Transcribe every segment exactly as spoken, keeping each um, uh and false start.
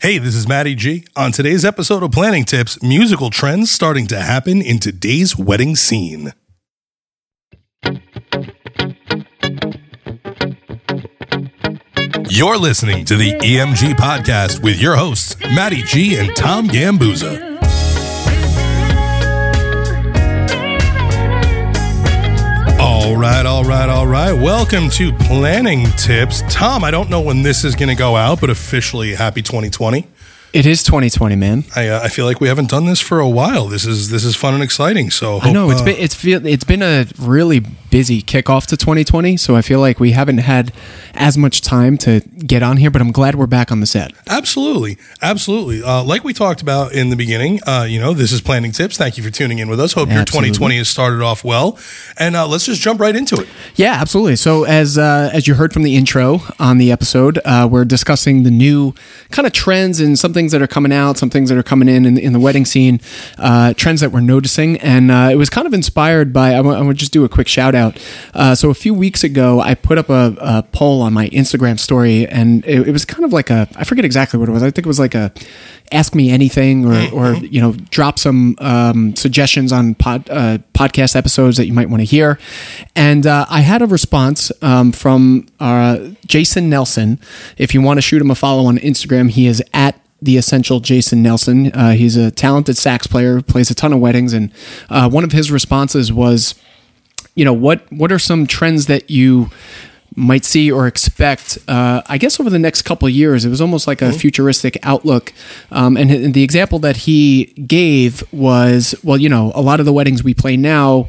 Hey, this is Matty G. On today's episode of Planning Tips, musical trends starting to happen in today's wedding scene. You're listening to the E M G Podcast with your hosts, Matty G and Tom Gambuzza. All right, all right, all right. Welcome to Planning Tips. Tom, I don't know when this is going to go out, but officially, happy twenty twenty. It is twenty twenty, man. I uh, I feel like we haven't done this for a while. This is this is fun and exciting. So hope, I know it's uh, been it's feel it's been a really busy kickoff to twenty twenty. So I feel like we haven't had as much time to get on here, but I'm glad we're back on the set. Absolutely, absolutely. Uh, like we talked about in the beginning, uh, you know, this is Planning Tips. Thank you for tuning in with us. Hope absolutely. Your twenty twenty has started off well, and uh, let's just jump right into it. Yeah, absolutely. So as uh, as you heard from the intro on the episode, uh, we're discussing the new kind of trends and something. Things that are coming out, some things that are coming in in, in the wedding scene, uh, trends that we're noticing. And uh, it was kind of inspired by, I want to just do a quick shout out. Uh, so a few weeks ago, I put up a, a poll on my Instagram story, and it, it was kind of like a, I forget exactly what it was. I think it was like a ask me anything or, or you know, drop some um, suggestions on pod, uh, podcast episodes that you might want to hear. And uh, I had a response um, from uh, Jason Nelson. If you want to shoot him a follow on Instagram, he is at The Essential Jason Nelson. Uh, he's a talented sax player who plays a ton of weddings. And uh, one of his responses was, you know, what, what are some trends that you might see or expect, uh, I guess, over the next couple of years? It was almost like a mm-hmm. futuristic outlook. Um, and, and the example that he gave was, well, you know, a lot of the weddings we play now,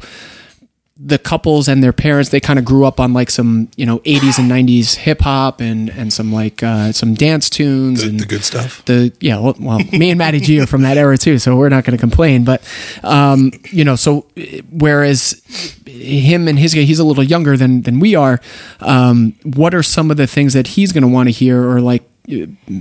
the couples and their parents, they kind of grew up on like some, you know, eighties and nineties hip hop and, and some like, uh, some dance tunes the, and the good stuff. The, yeah. Well, well me and Matty G are from that era too, so we're not going to complain, but, um, you know, so whereas him and his, he's a little younger than, than we are. Um, what are some of the things that he's going to want to hear, or like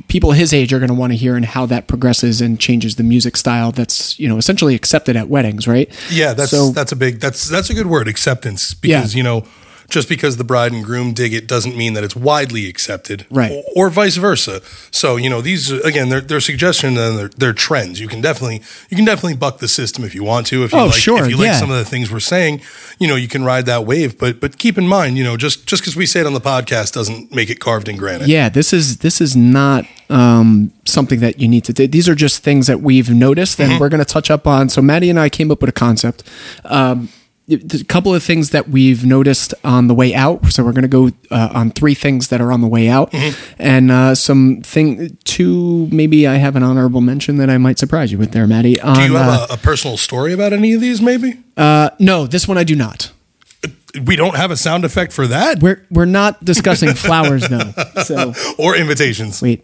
people his age are going to want to hear, and how that progresses and changes the music style that's, you know, essentially accepted at weddings, right? Yeah, that's so, that's a big that's that's a good word, acceptance, because yeah. you know, just because the bride and groom dig it doesn't mean that it's widely accepted, right? Or, or vice versa. So you know, these again, they're, they're suggestions and they're, they're trends. You can definitely you can definitely buck the system if you want to. If you oh, like, sure. if you like yeah. some of the things we're saying, you know, you can ride that wave. But but keep in mind, you know, just just because we say it on the podcast doesn't make it carved in granite. Yeah, this is this is not. Um, something that you need to do. These are just things that we've noticed and mm-hmm. we're going to touch up on. So Maddie and I came up with a concept. Um, A couple of things that we've noticed on the way out. So we're going to go uh, on three things that are on the way out, mm-hmm. and uh, some thing two. Maybe I have an honorable mention that I might surprise you with there, Maddie. On, do you have uh, a, a personal story about any of these? Maybe. Uh, no, this one I do not. We don't have a sound effect for that. We're we're not discussing flowers though. So or invitations. Wait.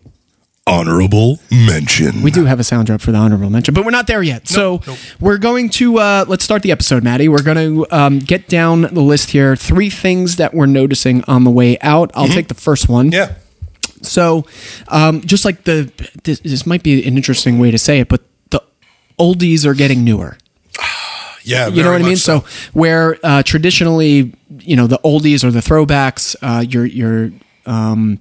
Honorable mention. We do have a sound drop for the honorable mention, but we're not there yet. Nope, so nope. we're going to, uh, let's start the episode, Maddie. We're going to um, get down the list here. Three things that we're noticing on the way out. I'll mm-hmm. take the first one. Yeah. So um, just like the, this, this might be an interesting way to say it, but the oldies are getting newer. Yeah, you know what I mean. So, so where uh, traditionally, you know, the oldies or the throwbacks, uh, your, your, um,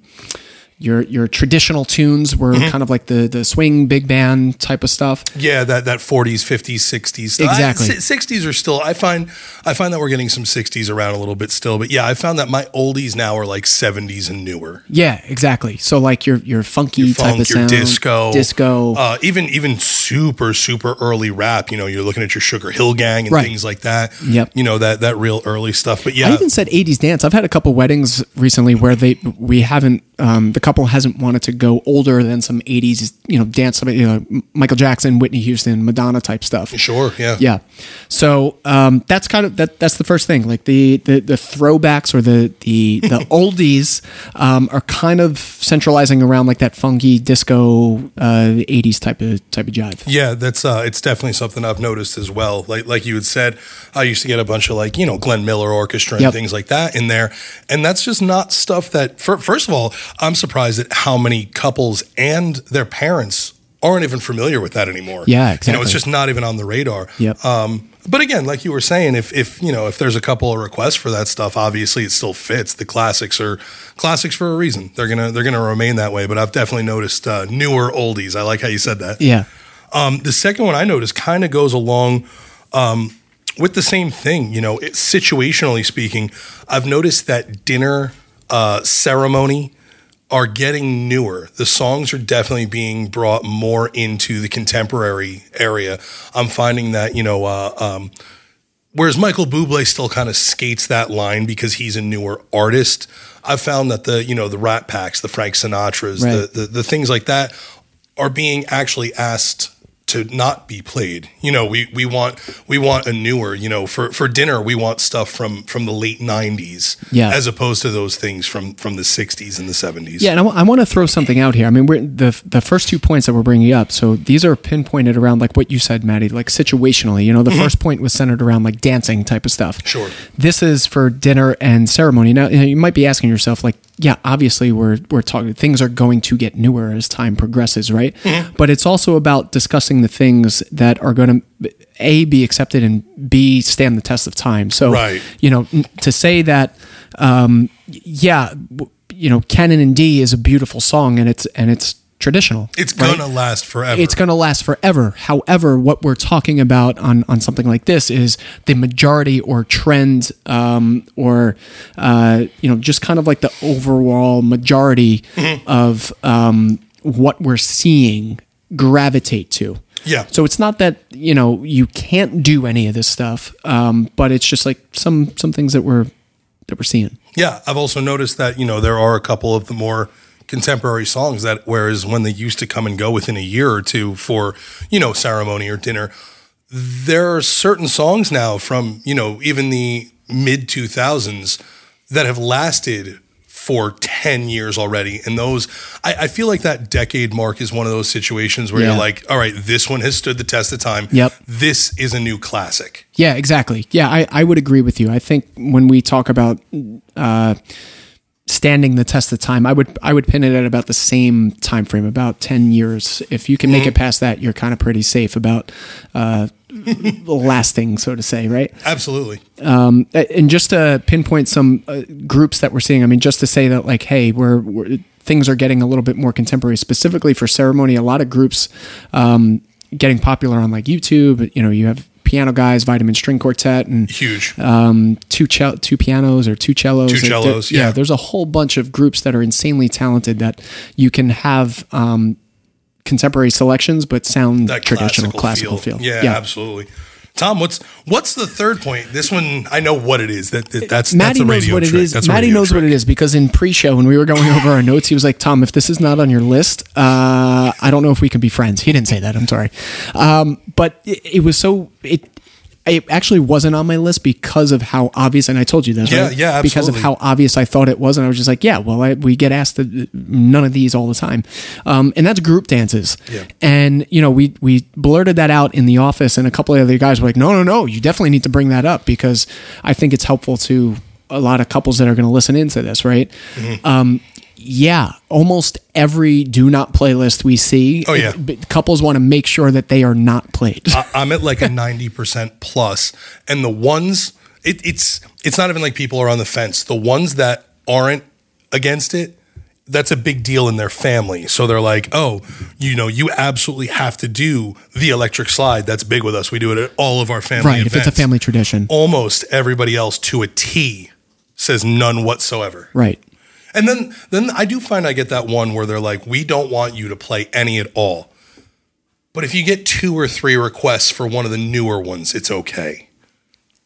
Your your traditional tunes were mm-hmm. kind of like the, the swing big band type of stuff. Yeah, that, that forties, fifties, sixties stuff. Exactly. I, sixties are still. I find I find that we're getting some sixties around a little bit still. But yeah, I found that my oldies now are like seventies and newer. Yeah, exactly. So like your your funky your funk, type of sound, your disco, disco, uh, even even super super early rap. You know, you're looking at your Sugar Hill Gang and right. things like that. Yep. You know that that real early stuff. But yeah, I even said eighties dance. I've had a couple weddings recently where they we haven't. Um, the couple hasn't wanted to go older than some eighties, you know, dance, you know, Michael Jackson, Whitney Houston, Madonna type stuff. Sure. Yeah. Yeah. So, um, that's kind of, that, that's the first thing, like the, the, the throwbacks or the, the, the oldies, um, are kind of centralizing around like that funky disco, uh, eighties type of, type of jive. Yeah. That's, uh, it's definitely something I've noticed as well. Like, like you had said, I used to get a bunch of like, you know, Glenn Miller Orchestra and yep. things like that in there. And that's just not stuff that, for, first of all, I'm surprised at how many couples and their parents aren't even familiar with that anymore. Yeah, exactly. You know, it's just not even on the radar. Yep. Um, But again, like you were saying, if, if, you know, if there's a couple of requests for that stuff, obviously it still fits. The classics are classics for a reason. They're going to, they're going to remain that way. But I've definitely noticed uh, newer oldies. I like how you said that. Yeah. Um, the second one I noticed kind of goes along um, with the same thing. You know, it, situationally speaking, I've noticed that dinner uh, ceremony are getting newer. The songs are definitely being brought more into the contemporary area. I'm finding that, you know, uh, um, whereas Michael Bublé still kind of skates that line because he's a newer artist, I've found that the, you know, the Rat Packs, the Frank Sinatras, right. the, the the things like that are being actually asked to not be played. You know, we, we want, we want a newer, you know, for, for dinner, we want stuff from, from the late nineties, yeah, as opposed to those things from, from the sixties and the seventies. Yeah. And I, w- I want to throw something out here. I mean, we're the, the first two points that we're bringing up. So these are pinpointed around like what you said, Maddie, like situationally, you know, the mm-hmm. first point was centered around like dancing type of stuff. Sure. This is for dinner and ceremony. Now, you know, you might be asking yourself like, yeah, obviously we're, we're talking, things are going to get newer as time progresses. Right. Mm-hmm. But it's also about discussing the things that are going to A, be accepted and B, stand the test of time. So, right. you know, to say that, um, yeah, you know, Canon and D is a beautiful song and it's, and it's traditional. It's right? going to last forever. It's going to last forever. However, what we're talking about on, on something like this is the majority or trend, um, or, uh, you know, just kind of like the overall majority mm-hmm. of, um, what we're seeing gravitate to. Yeah. So it's not that, you know, you can't do any of this stuff, um, but it's just like some some things that we're that we're seeing. Yeah, I've also noticed that, you know, there are a couple of the more contemporary songs that whereas when they used to come and go within a year or two for, you know, ceremony or dinner, there are certain songs now from, you know, even the mid two thousands that have lasted for ten years already. And those, I, I feel like that decade mark is one of those situations where yeah. you're like, all right, this one has stood the test of time. Yep. This is a new classic. Yeah, exactly. Yeah. I, I would agree with you. I think when we talk about, uh, standing the test of time, I would, I would pin it at about the same time frame, about ten years. If you can make mm-hmm. it past that, you're kind of pretty safe about, uh, lasting, so to say, right? Absolutely. Um, and just to pinpoint some uh, groups that we're seeing, I mean, just to say that, like, hey, we're, we're things are getting a little bit more contemporary, specifically for ceremony. A lot of groups um, getting popular on like YouTube. You know, you have Piano Guys, Vitamin String Quartet, and huge um, two ce- two pianos or two cellos. Two cellos. Yeah. yeah, there's a whole bunch of groups that are insanely talented that you can have. Um, contemporary selections, but sound that traditional, classical, classical feel. feel. Yeah, yeah, absolutely. Tom, what's what's the third point? This one, I know what it is. That, that that's Maddie that's a radio knows what trick. It is. That's Maddie knows trick. What it is because in pre-show when we were going over our notes, he was like, "Tom, if this is not on your list, uh, I don't know if we can be friends." He didn't say that. I'm sorry, um, but it, it was so it. It actually wasn't on my list because of how obvious, and I told you this, yeah, right? Yeah, absolutely. Because of how obvious I thought it was, and I was just like, yeah, well, I, we get asked to, none of these all the time, um, and that's group dances. Yeah. And you know, we we blurted that out in the office, and a couple of other guys were like, no, no, no, you definitely need to bring that up because I think it's helpful to a lot of couples that are going to listen into this, right? Mm-hmm. Um, yeah, almost every do not playlist we see, oh, yeah. it, couples want to make sure that they are not played. I, I'm at like a ninety percent plus, and the ones it, it's it's not even like people are on the fence. The ones that aren't against it, that's a big deal in their family. So they're like, oh, you know, you absolutely have to do the electric slide. That's big with us. We do it at all of our family right, events. If it's a family tradition. Almost everybody else to a T says none whatsoever. Right. And then, then I do find I get that one where they're like, we don't want you to play any at all. But if you get two or three requests for one of the newer ones, it's okay.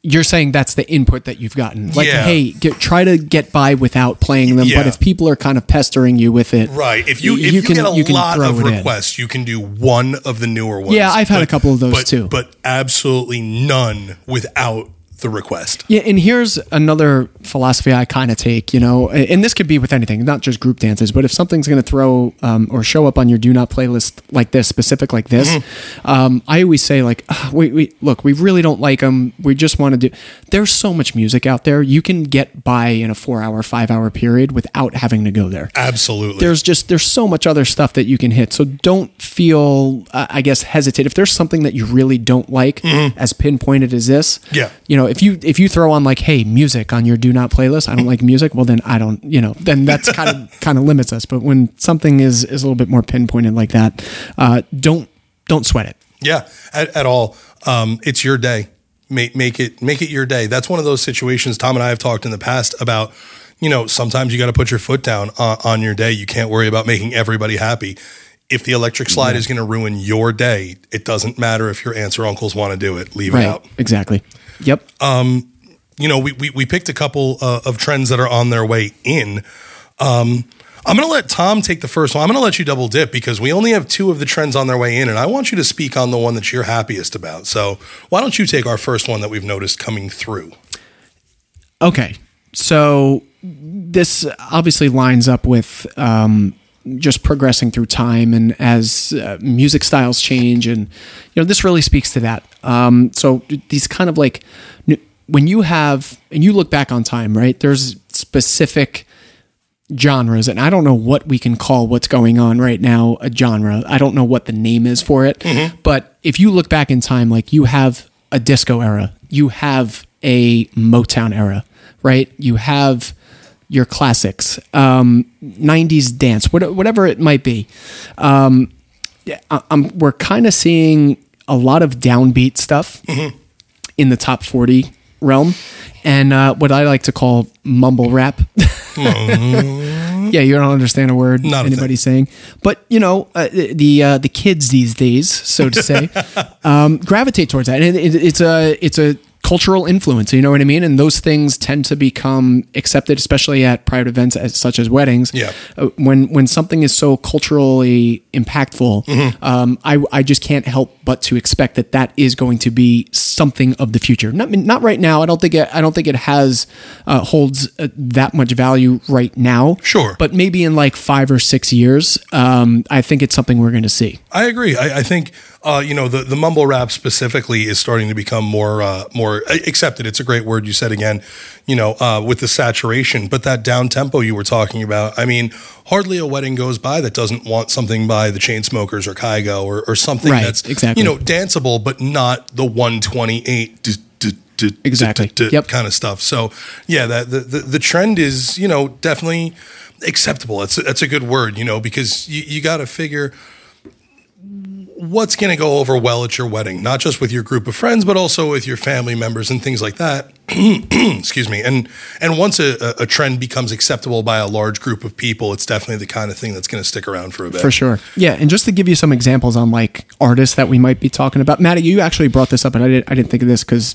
You're saying that's the input that you've gotten. Like, yeah. hey, get, try to get by without playing them. Yeah. But if people are kind of pestering you with it. Right. If you, if you, you can, get a you lot of requests, in. You can do one of the newer ones. Yeah, I've had but, a couple of those but, too. But absolutely none without the request. Yeah, and here's another philosophy I kind of take, you know, and this could be with anything, not just group dances, but if something's going to throw um, or show up on your do not playlist like this, specific like this, mm-hmm. um, I always say like, oh, wait, wait, look, we really don't like them. We just want to do, there's so much music out there. You can get by in a four hour, five hour period without having to go there. Absolutely. There's just, there's so much other stuff that you can hit. So don't feel, uh, I guess, hesitate. If there's something that you really don't like mm-hmm. as pinpointed as this, yeah, you know, if you if you throw on like, hey, music on your do not playlist, I don't like music, well then I don't, you know, then that's kind of kind of limits us. But when something is is a little bit more pinpointed like that, uh, don't don't sweat it. Yeah, at, at all. Um, it's your day. Make make it make it your day. That's one of those situations Tom and I have talked in the past about. You know, sometimes you got to put your foot down uh, on your day. You can't worry about making everybody happy. If the electric slide yeah. is going to ruin your day, it doesn't matter if your aunts or uncles want to do it. Leave right. it out. Exactly. Yep. Um, you know, we, we, we picked a couple uh, of trends that are on their way in. Um, I'm going to let Tom take the first one. I'm going to let you double dip because we only have two of the trends on their way in, and I want you to speak on the one that you're happiest about. So why don't you take our first one that we've noticed coming through? Okay. So this obviously lines up with um, just progressing through time and as uh, music styles change. And, you know, this really speaks to that. Um, so these kind of like when you have and you look back on time, right, there's specific genres. And I don't know what we can call what's going on right now a genre. I don't know what the name is for it. Mm-hmm. But if you look back in time, like you have a disco era, you have a Motown era, right? You have your classics, um, nineties dance, whatever it might be. Um, I'm, we're kind of seeing a lot of downbeat stuff mm-hmm. in the top forty realm and uh, what I like to call mumble rap. mm-hmm. Yeah, you don't understand a word Not anybody's saying. But, you know, uh, the uh, the kids these days, so to say, um, gravitate towards that. And it, it, it's a... It's a cultural influence, you know what I mean? And those things tend to become accepted, especially at private events as, such as weddings. Yeah. Uh, when when something is so culturally impactful, mm-hmm. um, I, I just can't help but to expect that that is going to be something of the future. Not not right now. I don't think it, I don't think it has uh, holds uh, that much value right now. Sure. But maybe in like five or six years, um, I think it's something we're going to see. I agree. I, I think. Uh, you know, the, the mumble rap specifically is starting to become more uh, more accepted. It's a great word you said again, you know, uh, with the saturation. But that down tempo you were talking about, I mean, hardly a wedding goes by that doesn't want something by the Chainsmokers or Kygo or, or something right, that's, exactly. you know, danceable, but not the one twenty-eight d- d- d- exactly. d- d- d- yep. kind of stuff. So, yeah, that the, the, the trend is, you know, definitely acceptable. That's, that's a good word, you know, because you, you got to figure what's going to go over well at your wedding, not just with your group of friends, but also with your family members and things like that. Excuse me. And and once a, a trend becomes acceptable by a large group of people, it's definitely the kind of thing that's going to stick around for a bit. For sure. Yeah. And just to give you some examples on like artists that we might be talking about, Maddie, you actually brought this up and I didn't, I didn't think of this because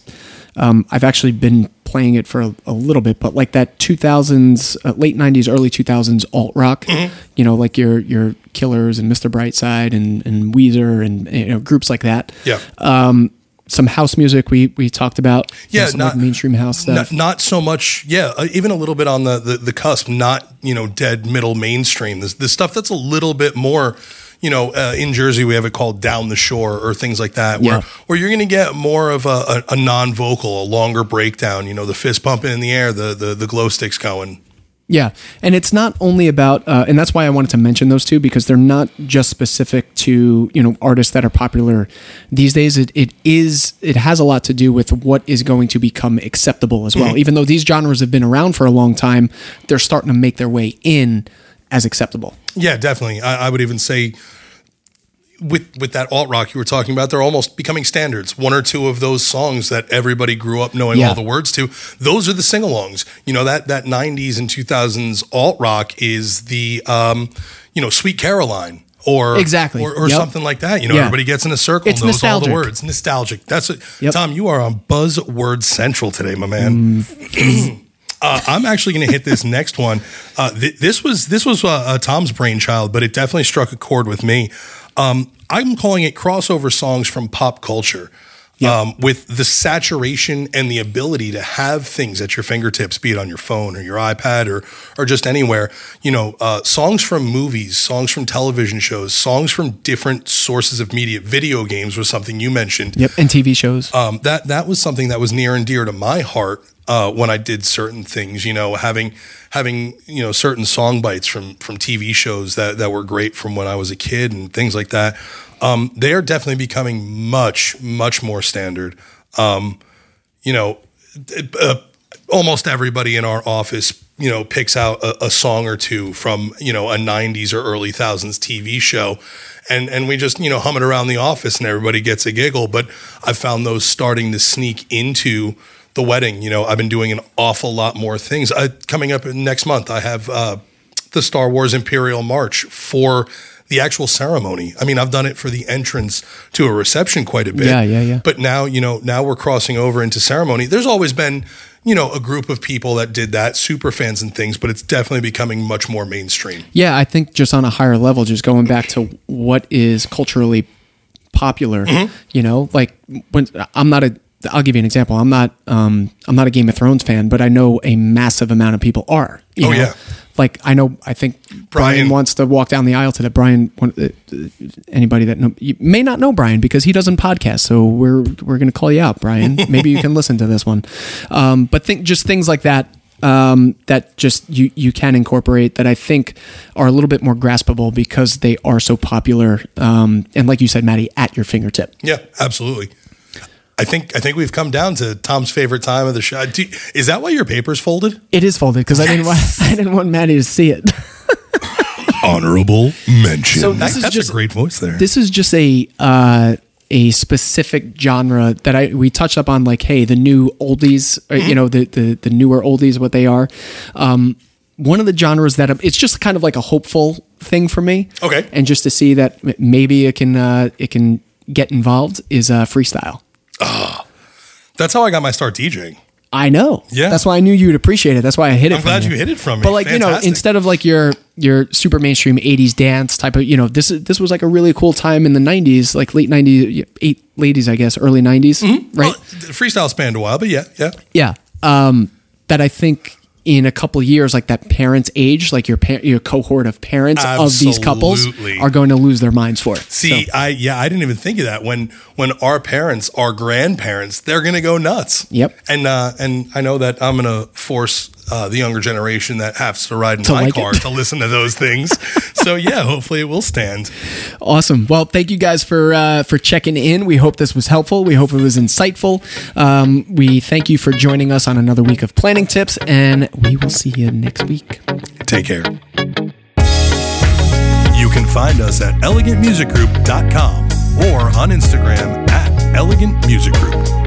um, I've actually been playing it for a, a little bit, but like that two thousands, uh, late nineties, early two thousands alt rock, mm-hmm. you know, like your, your, Killers and Mister Brightside and, and Weezer and, you know, groups like that. Yeah. Um, some house music we we talked about. Yeah, you know, some not like mainstream house stuff. Not, not so much. Yeah, uh, even a little bit on the, the the cusp. Not you know dead middle mainstream. This the stuff that's a little bit more. You know, uh, in Jersey we have it called down the shore or things like that, where yeah. where you're going to get more of a, a, a non-vocal, a longer breakdown. You know, the fist pumping in the air, the the, the glow sticks going. Yeah. And it's not only about, uh, and that's why I wanted to mention those two, because they're not just specific to, you know, artists that are popular these days. It, it is, it has a lot to do with what is going to become acceptable as well. Mm-hmm. Even though these genres have been around for a long time, they're starting to make their way in as acceptable. Yeah, definitely. I, I would even say with, with that alt rock you were talking about, they're almost becoming standards. One or two of those songs that everybody grew up knowing yeah. all the words to, those are the sing-alongs. You know, that, that nineties and two thousands alt rock is the, um, you know, Sweet Caroline or exactly or, or yep. something like that. You know, yeah. everybody gets in a circle it's and knows nostalgic. all the words. Nostalgic. That's what, yep. Tom, you are on Buzzword Central today, my man. Mm. Uh, I'm actually going to hit this next one. Uh, th- this was this was uh, uh, Tom's brainchild, but it definitely struck a chord with me. Um, I'm calling it crossover songs from pop culture. Yep. Um, with the saturation and the ability to have things at your fingertips, be it on your phone or your iPad or or just anywhere, you know, uh, songs from movies, songs from television shows, songs from different sources of media. Video games was something you mentioned. Yep, and T V shows. Um, that that was something that was near and dear to my heart uh, when I did certain things. You know, having having you know certain song bites from from T V shows that that were great from when I was a kid and things like that. Um, they are definitely becoming much, much more standard. Um, you know, uh, almost everybody in our office, you know, picks out a, a song or two from, you know, a nineties or early thousands T V show. And, and we just, you know, hum it around the office and everybody gets a giggle. But I found those starting to sneak into the wedding. You know, I've been doing an awful lot more things. I, coming up next month, I have uh, the Star Wars Imperial March for the actual ceremony. I mean, I've done it for the entrance to a reception quite a bit. Yeah, yeah, yeah. But now, you know, now we're crossing over into ceremony. There's always been, you know, a group of people that did that, super fans and things, but it's definitely becoming much more mainstream. Yeah, I think just on a higher level, just going back to what is culturally popular, mm-hmm. you know, like when I'm not a, I'll give you an example. I'm not, um, I'm not a Game of Thrones fan, but I know a massive amount of people are. You oh, know? Yeah. Like I know, I think Brian, Brian wants to walk down the aisle today. Brian, anybody that know, you may not know Brian because he doesn't podcast, so we're we're going to call you out, Brian. Maybe you can listen to this one. Um, but think just things like that um, that just you you can incorporate that I think are a little bit more graspable because they are so popular um, and, like you said, Maddie, at your fingertip. Yeah, absolutely. I think I think we've come down to Tom's favorite time of the show. Do, is that why your paper's folded? It is folded because yes. I didn't want I didn't want Maddie to see it. Honorable mention. So this that, is that's just, a great voice there. This is just a uh, a specific genre that I we touched up on. Like, hey, the new oldies, or, mm-hmm. you know, the, the the newer oldies, what they are. Um, one of the genres that I'm, it's just kind of like a hopeful thing for me. Okay, and just to see that maybe it can uh, it can get involved is uh, freestyle. Oh, that's how I got my start DJing. I know. Yeah. That's why I knew you'd appreciate it. That's why I hit it. I'm from glad you. you hit it from me. But like, Fantastic. You know, instead of like your, your super mainstream eighties dance type of, you know, this is, this was like a really cool time in the nineties, like late nineties, eight ladies, I guess, early nineties. Mm-hmm. Right. Well, freestyle spanned a while, but yeah. Yeah. Yeah. Um, that I think in a couple of years, like that parents age, like your par- your cohort of parents Absolutely. Of these couples are going to lose their minds for it. See, so. I yeah, I didn't even think of that. When when our parents, our grandparents, they're going to go nuts. Yep. And uh, and I know that I'm going to force uh, the younger generation that has to ride in to my like car to listen to those things. So yeah, hopefully it will stand. Awesome. Well, thank you guys for uh, for checking in. We hope this was helpful. We hope it was insightful. Um, we thank you for joining us on another week of Planning Tips, and we will see you next week. Take care. You can find us at elegant music group dot com or on Instagram at elegant music group.